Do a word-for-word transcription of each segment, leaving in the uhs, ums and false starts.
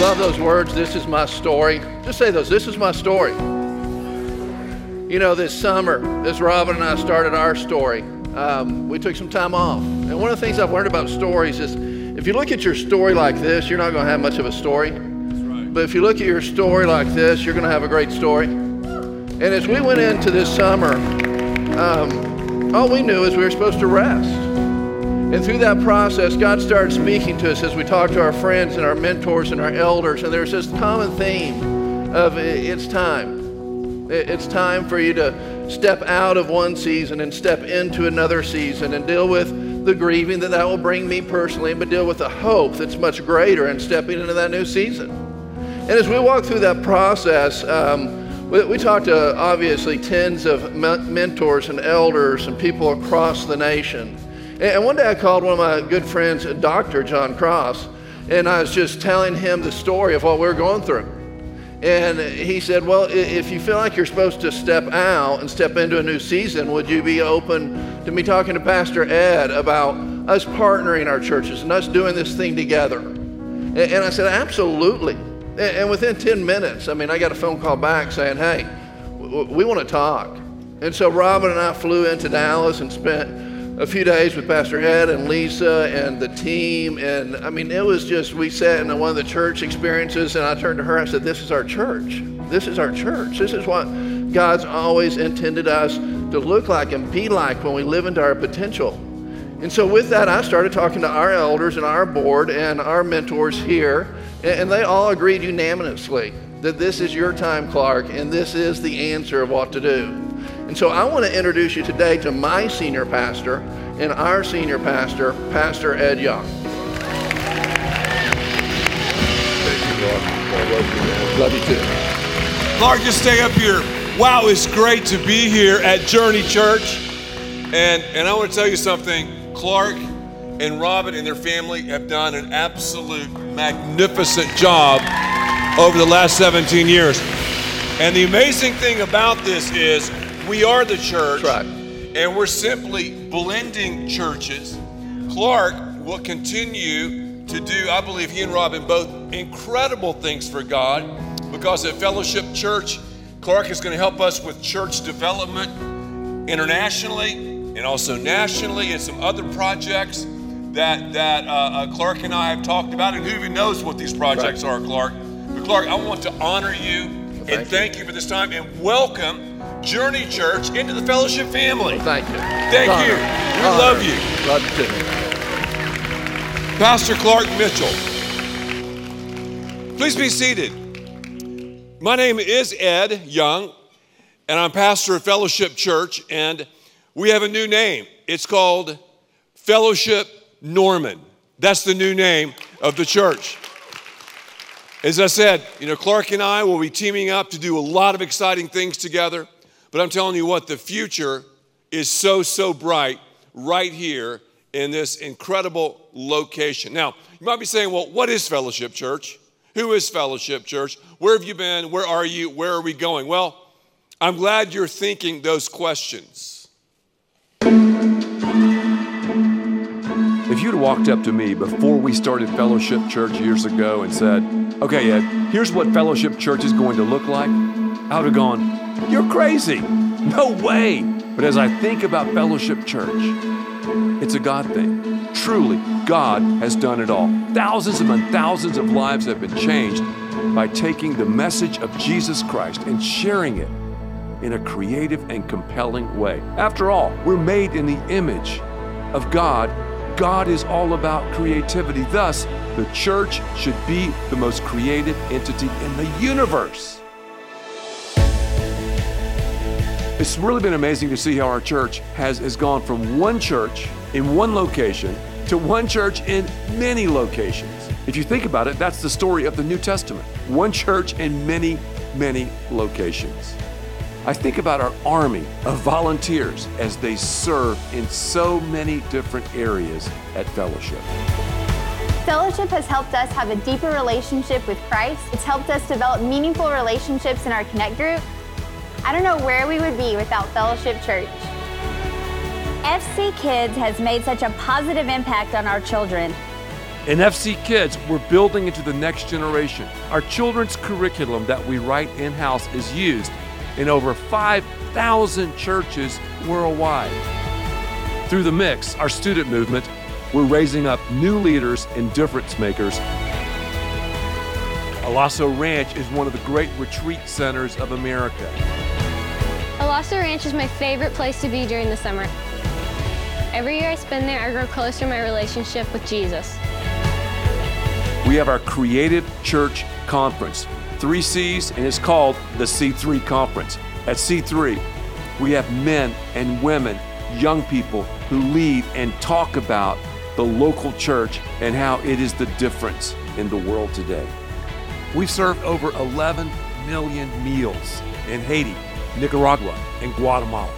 love those words, "This is my story." Just say those, "This is my story." You know, this summer, as Robin and I started our story, um, we took some time off. And one of the things I've learned about stories is if you look at your story like this, you're not going to have much of a story. That's right. But if you look at your story like this, you're going to have a great story. And as we went into this summer, um, all we knew is we were supposed to rest. And through that process, God started speaking to us as we talked to our friends and our mentors and our elders. And there's this common theme of it's time. It's time for you to step out of one season and step into another season and deal with the grieving that that will bring me personally, but deal with the hope that's much greater in stepping into that new season. And as we walked through that process, um, we, we talked to obviously tens of mentors and elders and people across the nation. And one day I called one of my good friends, Doctor John Cross, and I was just telling him the story of what we were going through. And he said, well, if you feel like you're supposed to step out and step into a new season, would you be open to me talking to Pastor Ed about us partnering our churches and us doing this thing together? And I said, absolutely. And within ten minutes, I mean, I got a phone call back saying, hey, we want to talk. And so Robin and I flew into Dallas and spent a few days with Pastor Ed and Lisa and the team. And I mean, it was just, we sat in one of the church experiences and I turned to her and I said, this is our church. This is our church. This is what God's always intended us to look like and be like when we live into our potential. And so with that, I started talking to our elders and our board and our mentors here, and they all agreed unanimously that this is your time, Clark, and this is the answer of what to do. And so I want to introduce you today to my senior pastor and our senior pastor, Pastor Ed Young. Thank you, Lord. I love you. Love you too. Clark, just stay up here. Wow, it's great to be here at Journey Church. And, and I want to tell you something. Clark and Robin and their family have done an absolute magnificent job over the last seventeen years. And the amazing thing about this is we are the church, right, and we're simply blending churches. Clark will continue to do, I believe he and Robin, both incredible things for God, because at Fellowship Church, Clark is going to help us with church development internationally and also nationally and some other projects that, that uh, uh, Clark and I have talked about. And who even knows what these projects right. are, Clark? But Clark, I want to honor you well, thank and thank you. you for this time and welcome Journey Church into the Fellowship family. Thank you. Thank Honor. you. We Honor. love you. Love you too. Pastor Clark Mitchell, please be seated. My name is Ed Young, and I'm pastor of Fellowship Church, and we have a new name. It's called Fellowship Norman. That's the new name of the church. As I said, you know, Clark and I will be teaming up to do a lot of exciting things together. But I'm telling you what, the future is so, so bright right here in this incredible location. Now, you might be saying, well, what is Fellowship Church? Who is Fellowship Church? Where have you been? Where are you? Where are we going? Well, I'm glad you're thinking those questions. If you'd walked up to me before we started Fellowship Church years ago and said, okay, Ed, here's what Fellowship Church is going to look like, I would have gone, you're crazy. No way. But as I think about Fellowship Church, it's a God thing. Truly, God has done it all. Thousands and thousands of lives have been changed by taking the message of Jesus Christ and sharing it in a creative and compelling way. After all, we're made in the image of God. God is all about creativity. Thus, the church should be the most creative entity in the universe. It's really been amazing to see how our church has, has gone from one church in one location to one church in many locations. If you think about it, that's the story of the New Testament. One church in many, many locations. I think about our army of volunteers as they serve in so many different areas at Fellowship. Fellowship has helped us have a deeper relationship with Christ. It's helped us develop meaningful relationships in our Connect group. I don't know where we would be without Fellowship Church. F C Kids has made such a positive impact on our children. And F C Kids, we're building into the next generation. Our children's curriculum that we write in-house is used in over five thousand churches worldwide. Through The Mix, our student movement, we're raising up new leaders and difference makers. Alaso Ranch is one of the great retreat centers of America. Alaso Ranch is my favorite place to be during the summer. Every year I spend there, I grow closer to my relationship with Jesus. We have our Creative Church Conference, three C's, and it's called the C three Conference. At C three, we have men and women, young people who lead and talk about the local church and how it is the difference in the world today. We've served over eleven million meals in Haiti, Nicaragua, and Guatemala.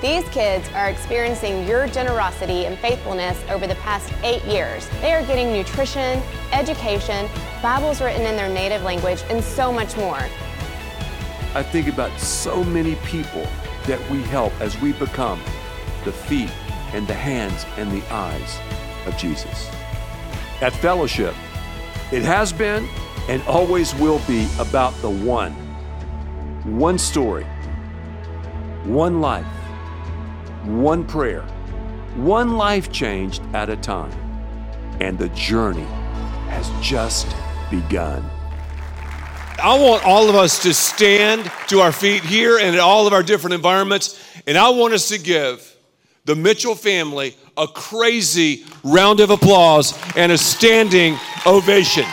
These kids are experiencing your generosity and faithfulness over the past eight years. They are getting nutrition, education, Bibles written in their native language, and so much more. I think about so many people that we help as we become the feet and the hands and the eyes of Jesus. At Fellowship, it has been and always will be about the one. One story, one life, one prayer, one life changed at a time, and the journey has just begun. I want all of us to stand to our feet here and in all of our different environments, and I want us to give the Mitchell family a crazy round of applause and a standing ovation.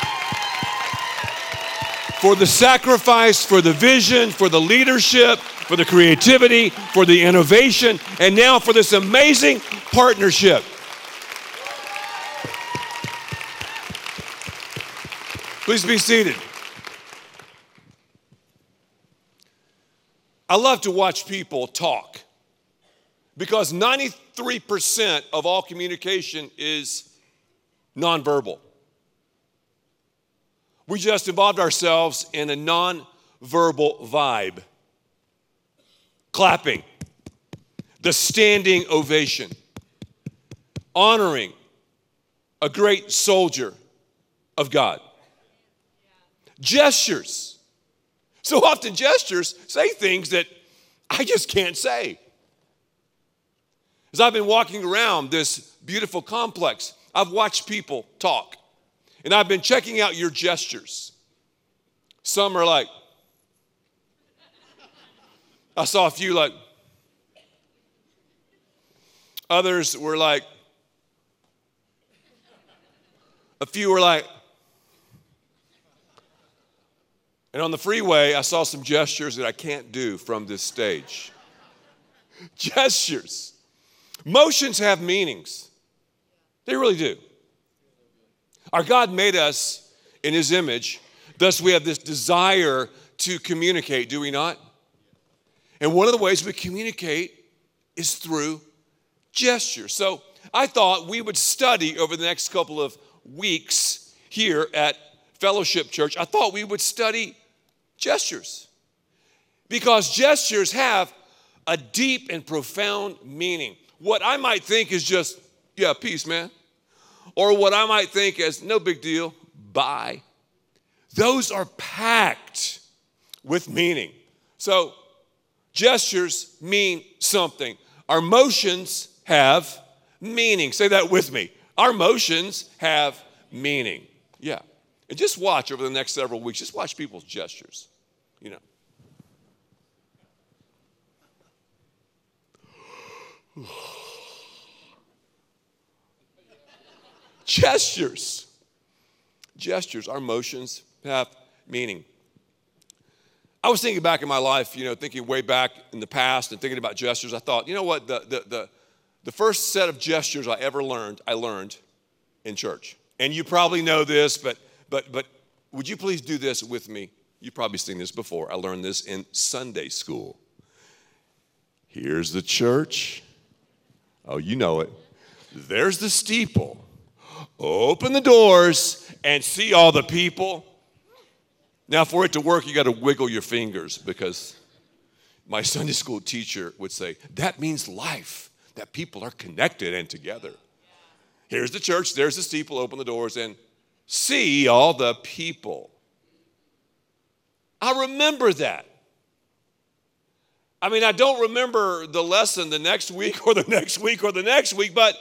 For the sacrifice, for the vision, for the leadership, for the creativity, for the innovation, and now for this amazing partnership. Please be seated. I love to watch people talk because ninety-three percent of all communication is nonverbal. We just involved ourselves in a nonverbal vibe. Clapping, the standing ovation, honoring a great soldier of God. Gestures. So often gestures say things that I just can't say. As I've been walking around this beautiful complex, I've watched people talk. And I've been checking out your gestures. Some are like, I saw a few like, others were like, a few were like, and on the freeway, I saw some gestures that I can't do from this stage. Gestures. Motions have meanings. They really do. Our God made us in His image, thus we have this desire to communicate, do we not? And one of the ways we communicate is through gesture. So I thought we would study over the next couple of weeks here at Fellowship Church. I thought we would study gestures because gestures have a deep and profound meaning. What I might think is just, yeah, peace, man. Or what I might think as, no big deal, bye. Those are packed with meaning. So gestures mean something. Our motions have meaning. Say that with me. Our motions have meaning. Yeah. And just watch over the next several weeks. Just watch people's gestures, you know. Gestures. Gestures, our motions have meaning. I was thinking back in my life, you know, thinking way back in the past and thinking about gestures. I thought, you know what, the the the, the first set of gestures I ever learned, I learned in church. And you probably know this, but but but would you please do this with me? You've probably seen this before. I learned this in Sunday school. Here's the church. Oh, you know it. There's the steeple. Open the doors and see all the people. Now, for it to work, you got to wiggle your fingers because my Sunday school teacher would say, that means life, that people are connected and together. Here's the church, there's the steeple, open the doors and see all the people. I remember that. I mean, I don't remember the lesson the next week or the next week or the next week, but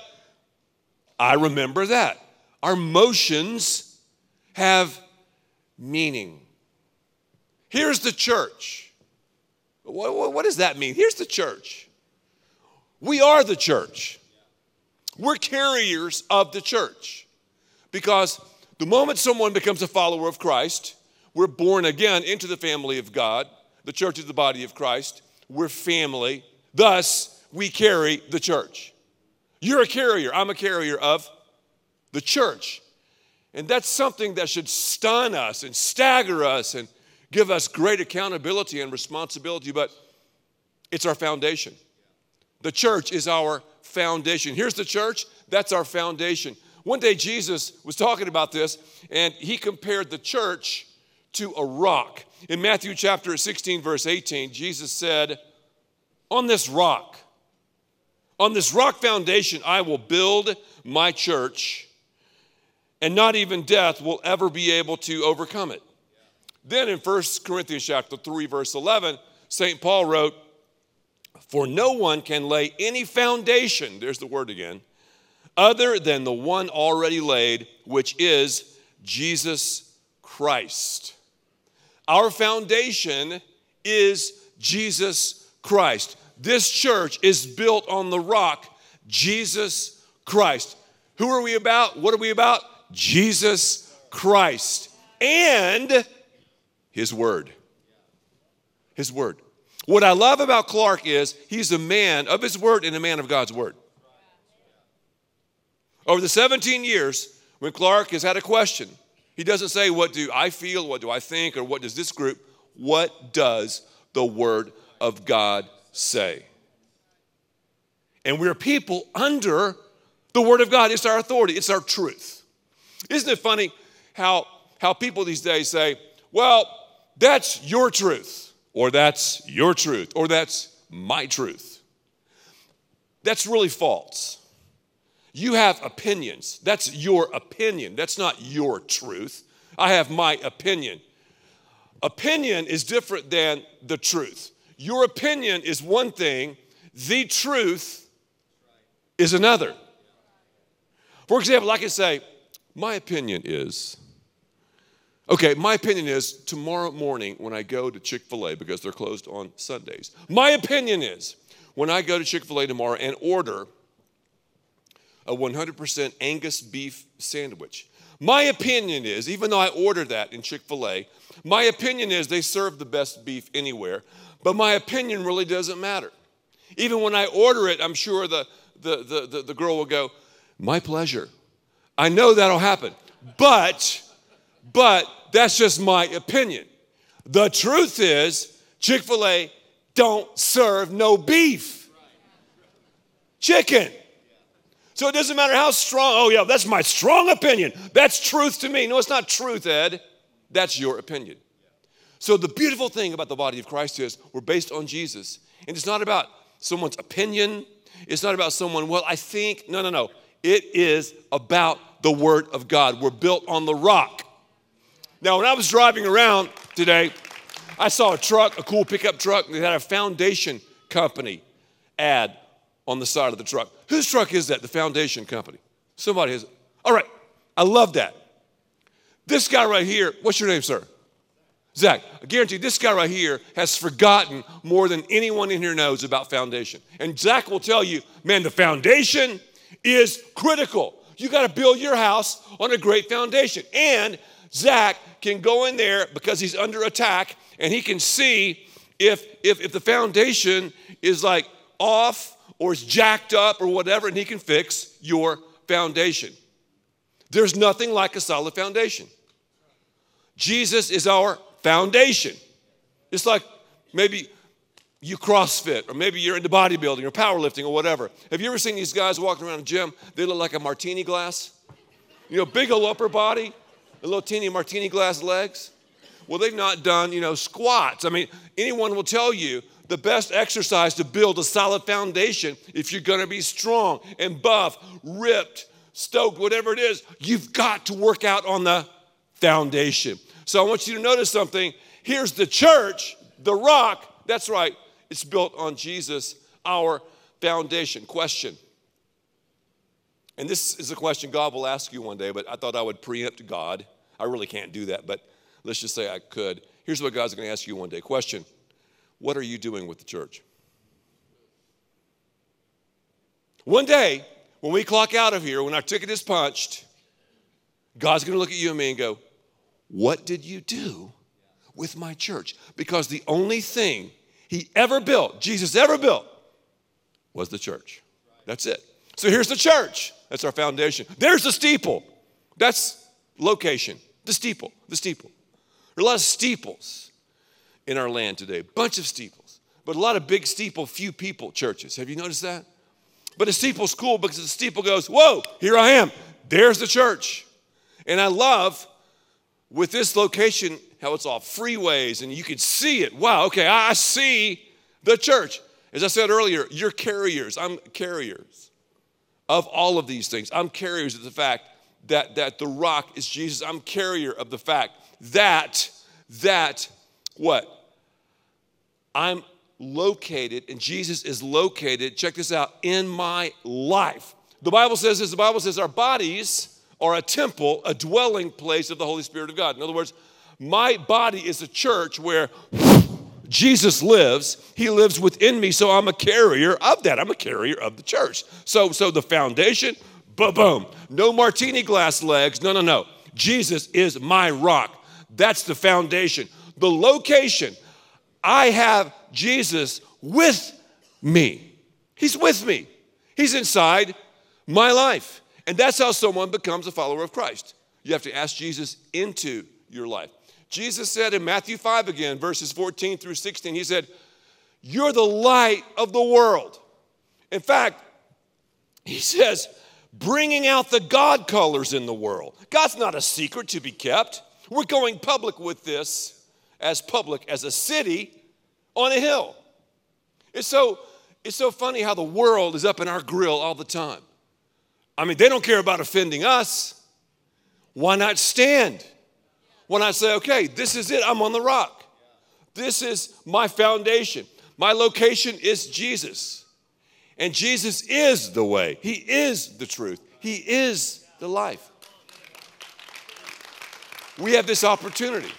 I remember that. Our motions have meaning. Here's the church. What, what, what does that mean? Here's the church. We are the church. We're carriers of the church. Because the moment someone becomes a follower of Christ, we're born again into the family of God. The church is the body of Christ. We're family. Thus, we carry the church. You're a carrier. I'm a carrier of the church. And that's something that should stun us and stagger us and give us great accountability and responsibility, but it's our foundation. The church is our foundation. Here's the church. That's our foundation. One day Jesus was talking about this, and he compared the church to a rock. In Matthew chapter sixteen, verse eighteen, Jesus said, on this rock, on this rock foundation, I will build my church, and not even death will ever be able to overcome it. Then in First Corinthians chapter three, verse eleven, Saint Paul wrote, for no one can lay any foundation, there's the word again, other than the one already laid, which is Jesus Christ. Our foundation is Jesus Christ. This church is built on the rock, Jesus Christ. Who are we about? What are we about? Jesus Christ and His Word. His Word. What I love about Clark is he's a man of His Word and a man of God's Word. Over the seventeen years, when Clark has had a question, he doesn't say, what do I feel, what do I think, or what does this group? What does the Word of God say? And we're people under the Word of God. It's our authority. It's our truth. Isn't it funny how, how people these days say, well, that's your truth, or that's your truth, or that's my truth. That's really false. You have opinions. That's your opinion. That's not your truth. I have my opinion. Opinion is different than the truth. Your opinion is one thing. The truth is another. For example, I can say, my opinion is, okay, my opinion is tomorrow morning when I go to Chick-fil-A, because they're closed on Sundays. My opinion is when I go to Chick-fil-A tomorrow and order a one hundred percent Angus beef sandwich. My opinion is, even though I order that in Chick-fil-A, my opinion is they serve the best beef anywhere, but my opinion really doesn't matter. Even when I order it, I'm sure the, the, the, the, the girl will go, my pleasure. I know that'll happen, but, but that's just my opinion. The truth is, Chick-fil-A don't serve no beef. Chicken. So it doesn't matter how strong, oh yeah, that's my strong opinion. That's truth to me. No, it's not truth, Ed. That's your opinion. So the beautiful thing about the body of Christ is we're based on Jesus. And it's not about someone's opinion. It's not about someone, well, I think. No, no, no. It is about the Word of God. We're built on the rock. Now, when I was driving around today, I saw a truck, a cool pickup truck, and they had a foundation company ad on the side of the truck. Whose truck is that? The foundation company. Somebody has. All right. I love that. This guy right here, what's your name, sir? Zach. I guarantee this guy right here has forgotten more than anyone in here knows about foundation. And Zach will tell you, man, the foundation is critical. You got to build your house on a great foundation. And Zach can go in there because he's under attack and he can see if if if the foundation is like off or it's jacked up or whatever, and he can fix your foundation. There's nothing like a solid foundation. Jesus is our foundation. It's like maybe you CrossFit, or maybe you're into bodybuilding or powerlifting or whatever. Have you ever seen these guys walking around a gym? They look like a martini glass. You know, big old upper body, a little teeny martini glass legs. Well, they've not done, you know, squats. I mean, anyone will tell you the best exercise to build a solid foundation if you're going to be strong and buff, ripped, stoked, whatever it is, you've got to work out on the foundation. So I want you to notice something. Here's the church, the rock. That's right. It's built on Jesus, our foundation. Question. And this is a question God will ask you one day, but I thought I would preempt God. I really can't do that, but let's just say I could. Here's what God's going to ask you one day. Question. What are you doing with the church? One day, when we clock out of here, when our ticket is punched, God's going to look at you and me and go, what did you do with my church? Because the only thing he ever built, Jesus ever built, was the church. That's it. So here's the church. That's our foundation. There's the steeple. That's location. The steeple. The steeple. There are a lot of steeples in our land today. A bunch of steeples. But a lot of big steeple, few people churches. Have you noticed that? But a steeple's cool because the steeple goes, whoa, here I am. There's the church. And I love with this location how it's all freeways and you can see it. Wow, okay, I see the church. As I said earlier, you're carriers. I'm carriers of all of these things. I'm carriers of the fact that, that the rock is Jesus. I'm carrier of the fact that, that what? I'm located, and Jesus is located, check this out, in my life. The Bible says this, the Bible says our bodies are a temple, a dwelling place of the Holy Spirit of God. In other words, my body is a church where Jesus lives. He lives within me, so I'm a carrier of that. I'm a carrier of the church. So, so the foundation, ba-boom. No martini glass legs. No, no, no. Jesus is my rock. That's the foundation. The location, I have Jesus with me. He's with me. He's inside my life. And that's how someone becomes a follower of Christ. You have to ask Jesus into your life. Jesus said in Matthew five again, verses fourteen through sixteen, he said, you're the light of the world. In fact, he says, bringing out the God colors in the world. God's not a secret to be kept. We're going public with this, as public as a city on a hill. It's so, it's so funny how the world is up in our grill all the time. I mean, they don't care about offending us. Why not stand? Why not say, okay, this is it. I'm on the rock. This is my foundation. My location is Jesus. And Jesus is the way. He is the truth. He is the life. We have this opportunity.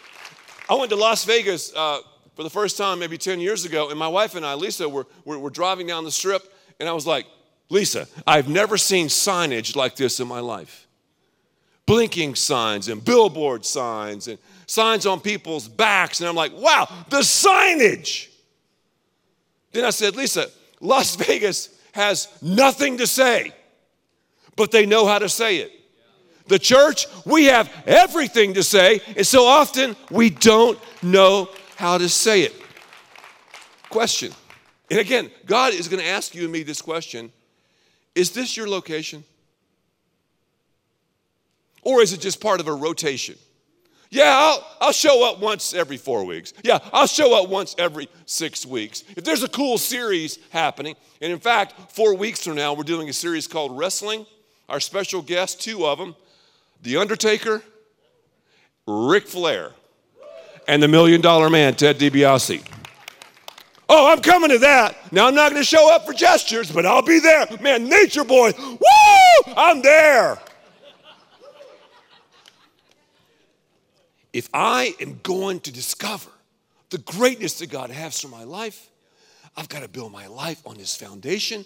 I went to Las Vegas uh, for the first time maybe ten years ago, and my wife and I, Lisa, were, were, were driving down the strip, and I was like, Lisa, I've never seen signage like this in my life. Blinking signs and billboard signs and signs on people's backs, and I'm like, wow, the signage. Then I said, Lisa, Las Vegas has nothing to say, but they know how to say it. The church, we have everything to say, and so often we don't know how to say it. Question. And again, God is going to ask you and me this question. Is this your location? Or is it just part of a rotation? Yeah, I'll, I'll show up once every four weeks. Yeah, I'll show up once every six weeks. If there's a cool series happening, and in fact, four weeks from now, we're doing a series called Wrestling. Our special guests, two of them, The Undertaker, Ric Flair, and the Million Dollar Man, Ted DiBiase. Oh, I'm coming to that. Now, I'm not going to show up for gestures, but I'll be there. Man, Nature Boy, woo, I'm there. If I am going to discover the greatness that God has for my life, I've got to build my life on His foundation,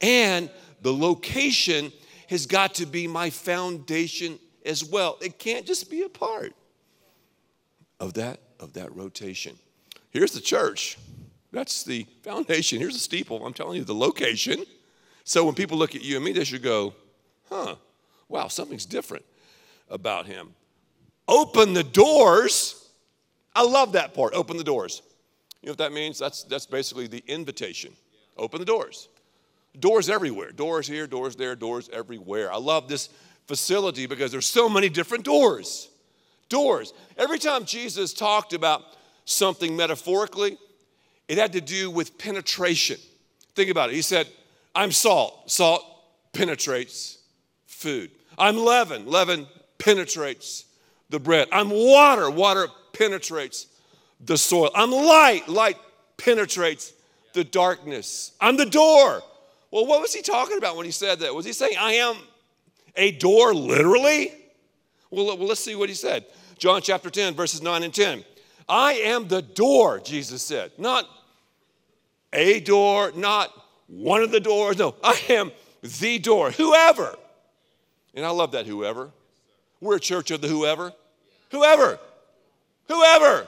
and the location has got to be my foundation as well. It can't just be a part of that, of that rotation. Here's the church. That's the foundation. Here's the steeple. I'm telling you, the location. So when people look at you and me, they should go, huh, wow, something's different about him. Open the doors. I love that part, open the doors. You know what that means? That's, that's basically the invitation. Open the doors. Doors everywhere. Doors here, doors there, doors everywhere. I love this facility because there's so many different doors. Doors. Every time Jesus talked about something metaphorically, it had to do with penetration. Think about it. He said, I'm salt. Salt penetrates food. I'm leaven. Leaven penetrates the bread. I'm water. Water penetrates the soil. I'm light. Light penetrates the darkness. I'm the door. Well, what was he talking about when he said that? Was he saying, I am a door, literally? Well, well, let's see what he said. John chapter ten, verses nine and ten. I am the door, Jesus said. Not a door, not one of the doors. No, I am the door. Whoever. And I love that whoever. We're a church of the whoever. Whoever. Whoever.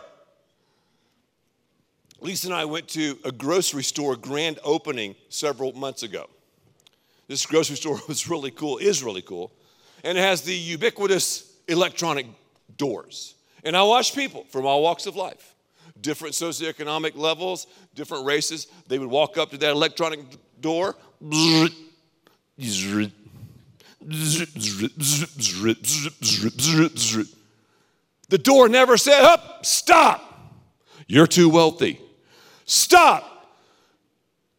Lisa and I went to a grocery store grand opening several months ago. This grocery store was really cool, is really cool. And it has the ubiquitous electronic doors. And I watched people from all walks of life, different socioeconomic levels, different races. They would walk up to that electronic door. The door never said, up, stop. You're too wealthy. Stop.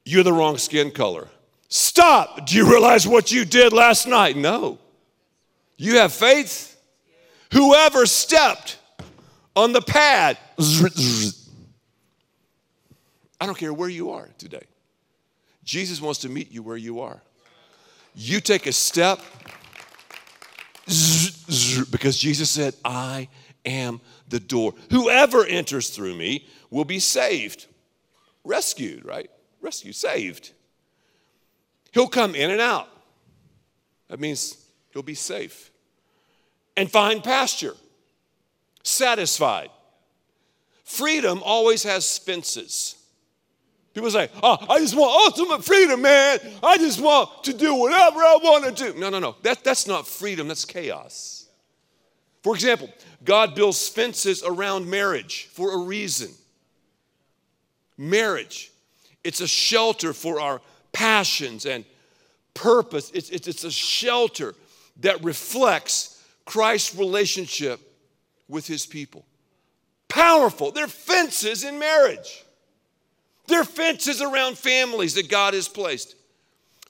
You're the wrong skin color. Stop. Do you realize what you did last night? No. You have faith? Whoever stepped on the pad. I don't care where you are today. Jesus wants to meet you where you are. You take a step because Jesus said, I am the door. Whoever enters through me will be saved. Rescued, right? Rescued, saved. He'll come in and out. That means he'll be safe. And find pasture, satisfied. Freedom always has fences. People say, oh, I just want ultimate freedom, man. I just want to do whatever I want to do. No, no, no. That, that's not freedom. That's chaos. For example, God builds fences around marriage for a reason. Marriage, it's a shelter for our passions and purpose. It's, it's, it's a shelter that reflects Christ's relationship with his people. Powerful. There are fences in marriage. There are fences around families that God has placed.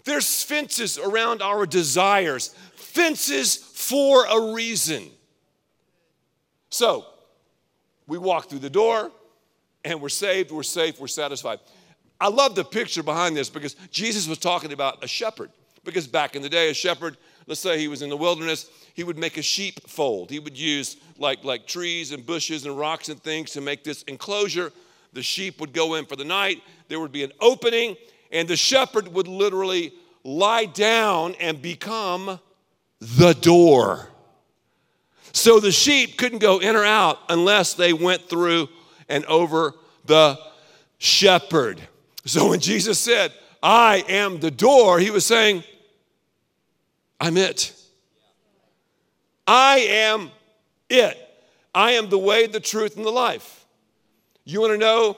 There's fences around our desires. Fences for a reason. So, we walk through the door and we're saved, we're safe, we're satisfied. I love the picture behind this because Jesus was talking about a shepherd. Because back in the day, a shepherd, let's say he was in the wilderness, he would make a sheepfold. He would use like, like trees and bushes and rocks and things to make this enclosure. The sheep would go in for the night. There would be an opening, and the shepherd would literally lie down and become the door. So the sheep couldn't go in or out unless they went through and over the shepherd. So when Jesus said, I am the door, he was saying, I'm it. I am it. I am the way, the truth, and the life. You want to know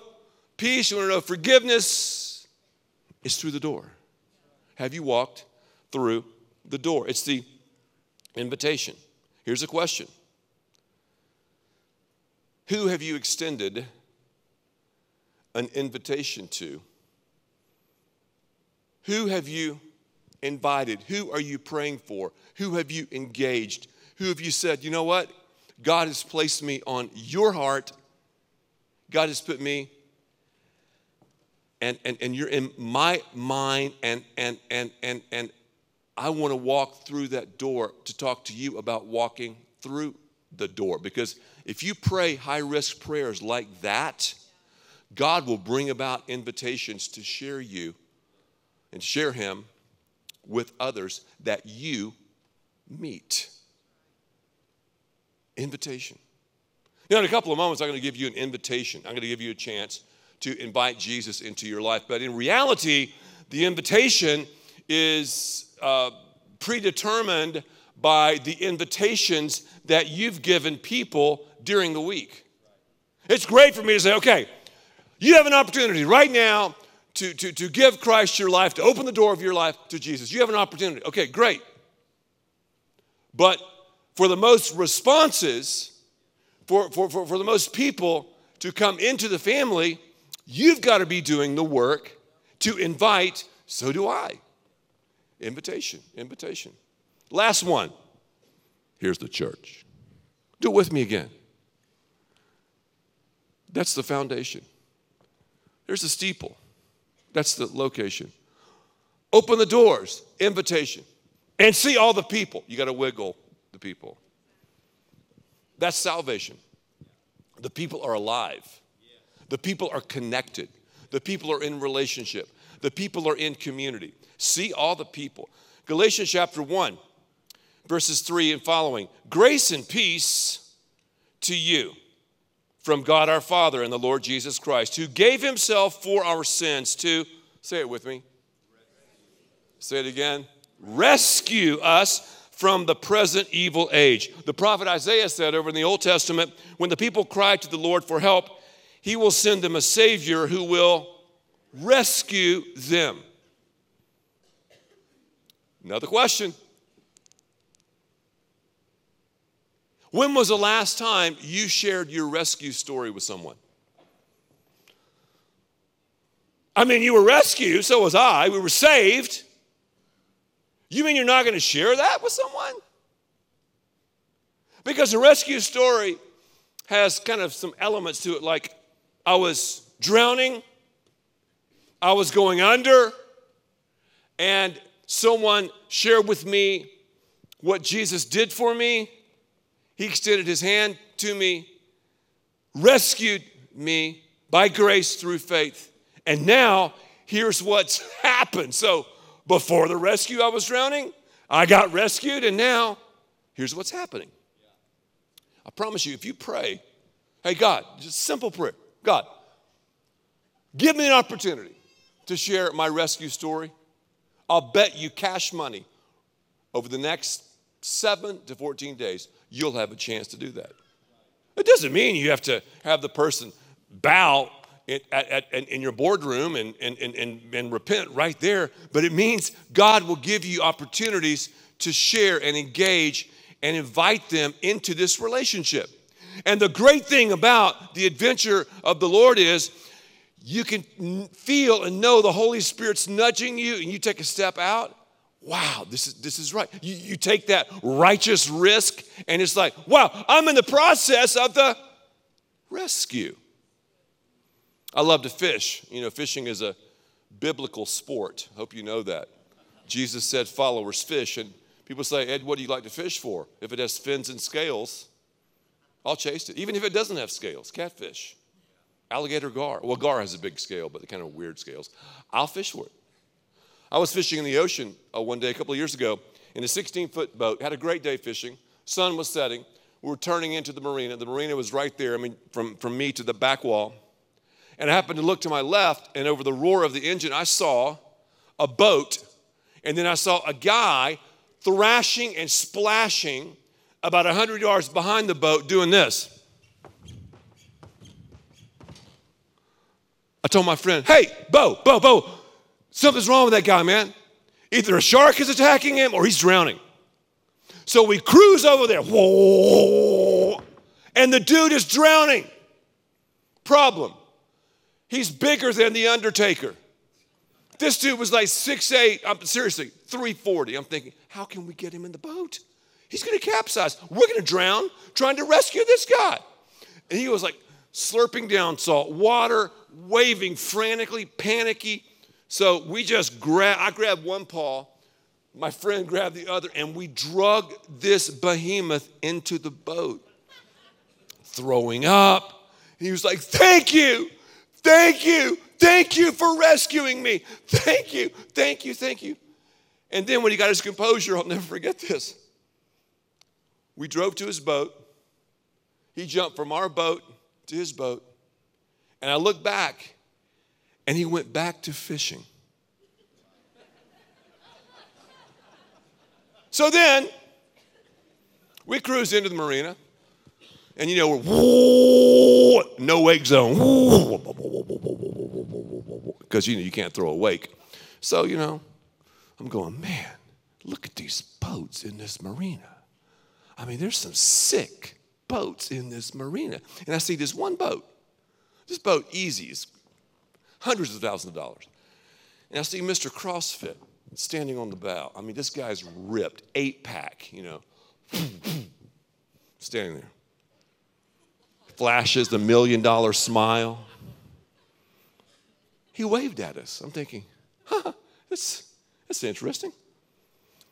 peace? You want to know forgiveness? It's through the door. Have you walked through the door? It's the invitation. Here's a question. Who have you extended an invitation to? Who have you invited? Who are you praying for? Who have you engaged? Who have you said, you know what? God has placed me on your heart. God has put me and, and, and you're in my mind and, and, and, and, and, I want to walk through that door to talk to you about walking through the door. Because if you pray high-risk prayers like that, God will bring about invitations to share you and share him with others that you meet. Invitation. Now, in a couple of moments, I'm going to give you an invitation. I'm going to give you a chance to invite Jesus into your life. But in reality, the invitation is Uh, predetermined by the invitations that you've given people during the week. It's great for me to say, okay, you have an opportunity right now to, to, to give Christ your life, to open the door of your life to Jesus. You have an opportunity. Okay, great. But for the most responses, for, for, for, for the most people to come into the family, you've got to be doing the work to invite. So do I. Invitation, invitation. Last one. Here's the church. Do it with me again. That's the foundation. There's the steeple. That's the location. Open the doors, invitation, and see all the people. You got to wiggle the people. That's salvation. The people are alive. The people are connected. The people are in relationship. The people are in community. See all the people. Galatians chapter one, verses three and following. Grace and peace to you from God our Father and the Lord Jesus Christ, who gave himself for our sins to, say it with me, say it again, rescue us from the present evil age. The prophet Isaiah said over in the Old Testament, when the people cry to the Lord for help, he will send them a Savior who will rescue them. Another question. When was the last time you shared your rescue story with someone? I mean, you were rescued, so was I. We were saved. You mean you're not going to share that with someone? Because the rescue story has kind of some elements to it, like I was drowning, I was going under, and someone shared with me what Jesus did for me. He extended his hand to me, rescued me by grace through faith. And now here's what's happened. So before the rescue, I was drowning. I got rescued, and now here's what's happening. I promise you, if you pray, hey, God, just simple prayer. God, give me an opportunity to share my rescue story. I'll bet you cash money over the next seven to fourteen days, you'll have a chance to do that. It doesn't mean you have to have the person bow in, at, at, in your boardroom and, and, and, and, and repent right there, but it means God will give you opportunities to share and engage and invite them into this relationship. And the great thing about the adventure of the Lord is you can feel and know the Holy Spirit's nudging you, and you take a step out. Wow, this is this is right. You, you take that righteous risk, and it's like, wow, I'm in the process of the rescue. I love to fish. You know, fishing is a biblical sport. Hope you know that. Jesus said, followers fish, and people say, Ed, what do you like to fish for? If it has fins and scales, I'll chase it. Even if it doesn't have scales, catfish, alligator gar. Well, gar has a big scale, but they're kind of weird scales. I'll fish for it. I was fishing in the ocean uh, one day a couple of years ago in a sixteen-foot boat. Had a great day fishing. Sun was setting. We were turning into the marina. The marina was right there, I mean, from, from me to the back wall. And I happened to look to my left, and over the roar of the engine, I saw a boat, and then I saw a guy thrashing and splashing about one hundred yards behind the boat doing this. I told my friend, hey, Bo, Bo, Bo, something's wrong with that guy, man. Either a shark is attacking him or he's drowning. So we cruise over there, whoa, and the dude is drowning. Problem, he's bigger than The Undertaker. This dude was like six eight, I'm, seriously, three forty. I'm thinking, how can we get him in the boat? He's going to capsize. We're going to drown trying to rescue this guy. And he was like slurping down salt water, waving frantically, panicky. So we just grabbed, I grabbed one paw, my friend grabbed the other, and we drug this behemoth into the boat, throwing up. And he was like, thank you, thank you. Thank you for rescuing me. Thank you, thank you, thank you. And then when he got his composure, I'll never forget this. We drove to his boat. He jumped from our boat to his boat. And I looked back, and he went back to fishing. So then we cruised into the marina. And, you know, we're, whoa, no wake zone. Because, you know, you can't throw a wake. So, you know, I'm going, man, look at these boats in this marina. I mean, there's some sick boats in this marina. And I see this one boat. This boat, easy, is hundreds of thousands of dollars. And I see Mister CrossFit standing on the bow. I mean, this guy's ripped, eight pack, you know, standing there. Flashes the million dollar smile. He waved at us. I'm thinking, huh, that's, that's interesting.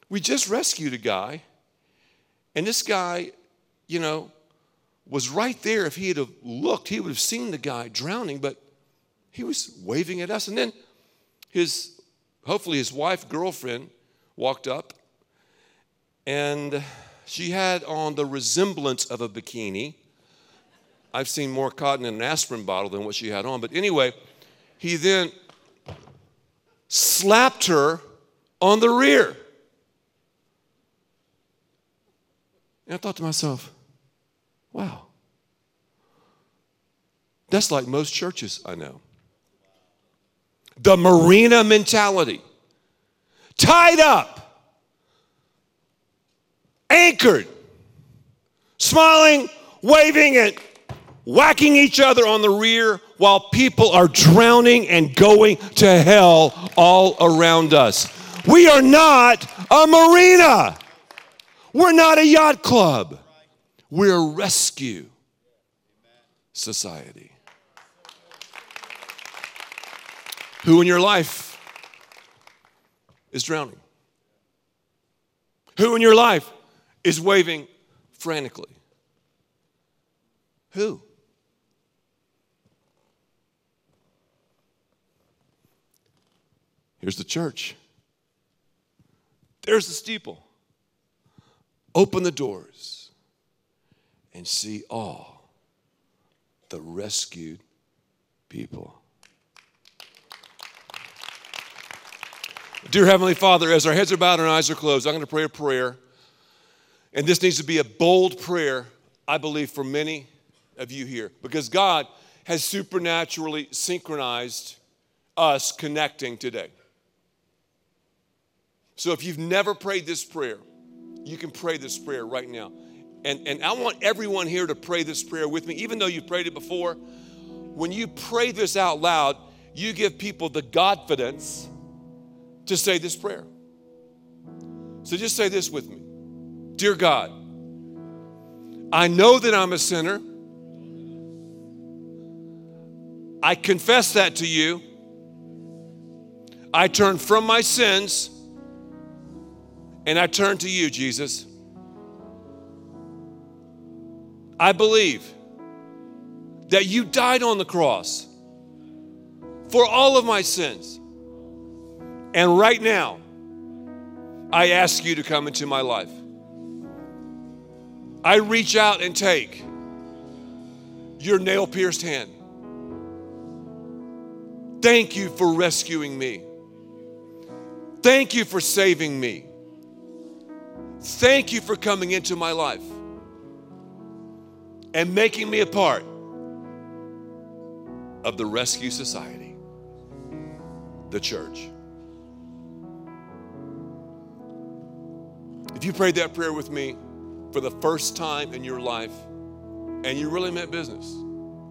We just rescued a guy, and this guy, you know, was right there. If he had have looked, he would have seen the guy drowning, but he was waving at us. And then his, hopefully his wife, girlfriend, walked up, and she had on the resemblance of a bikini. I've seen more cotton in an aspirin bottle than what she had on. But anyway, he then slapped her on the rear. And I thought to myself, wow, that's like most churches I know. The marina mentality. Tied up. Anchored. Smiling, waving at whacking each other on the rear while people are drowning and going to hell all around us. We are not a marina. We're not a yacht club. We're a rescue society. Who in your life is drowning? Who in your life is waving frantically? Who? Here's the church. There's the steeple. Open the doors and see all the rescued people. Dear Heavenly Father, as our heads are bowed and our eyes are closed, I'm going to pray a prayer. And this needs to be a bold prayer, I believe, for many of you here. Because God has supernaturally synchronized us connecting today. So if you've never prayed this prayer, you can pray this prayer right now. And, and I want everyone here to pray this prayer with me, even though you've prayed it before. When you pray this out loud, you give people the confidence to say this prayer. So just say this with me. Dear God, I know that I'm a sinner. I confess that to you. I turn from my sins and I turn to you, Jesus. I believe that you died on the cross for all of my sins. And right now, I ask you to come into my life. I reach out and take your nail-pierced hand. Thank you for rescuing me. Thank you for saving me. Thank you for coming into my life and making me a part of the rescue society, the church. If you prayed that prayer with me for the first time in your life and you really meant business,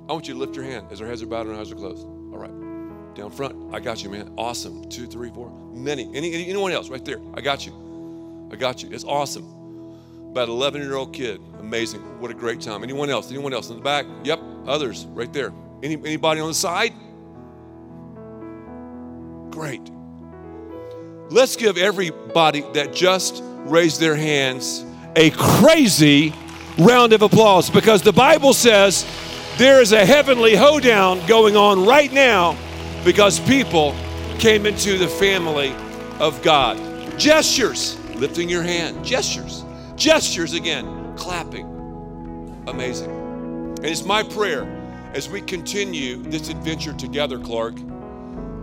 I want you to lift your hand as our heads are bowed and our eyes are closed. All right. Down front, I got you, man. Awesome. Two, three, four, many. Any, anyone else right there? I got you. I got you. It's awesome. About an eleven-year-old kid. Amazing. What a great time. Anyone else? Anyone else in the back? Yep. Others right there. Any, anybody on the side? Great. Let's give everybody that just raised their hands a crazy round of applause, because the Bible says there is a heavenly hoedown going on right now because people came into the family of God. Gestures, lifting your hand, gestures, gestures again, clapping, amazing. And it's my prayer as we continue this adventure together, Clark,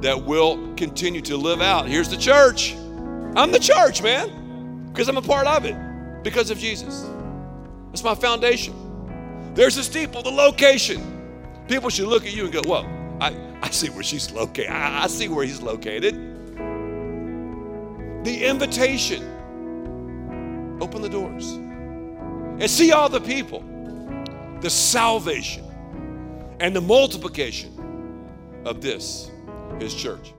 that we'll continue to live out. Here's the church. I'm the church, man, because I'm a part of it, because of Jesus. That's my foundation. There's the steeple, the location. People should look at you and go, whoa, I, I see where she's located. I, I see where he's located. The invitation. Open the doors. And see all the people. The salvation and the multiplication of this, his church.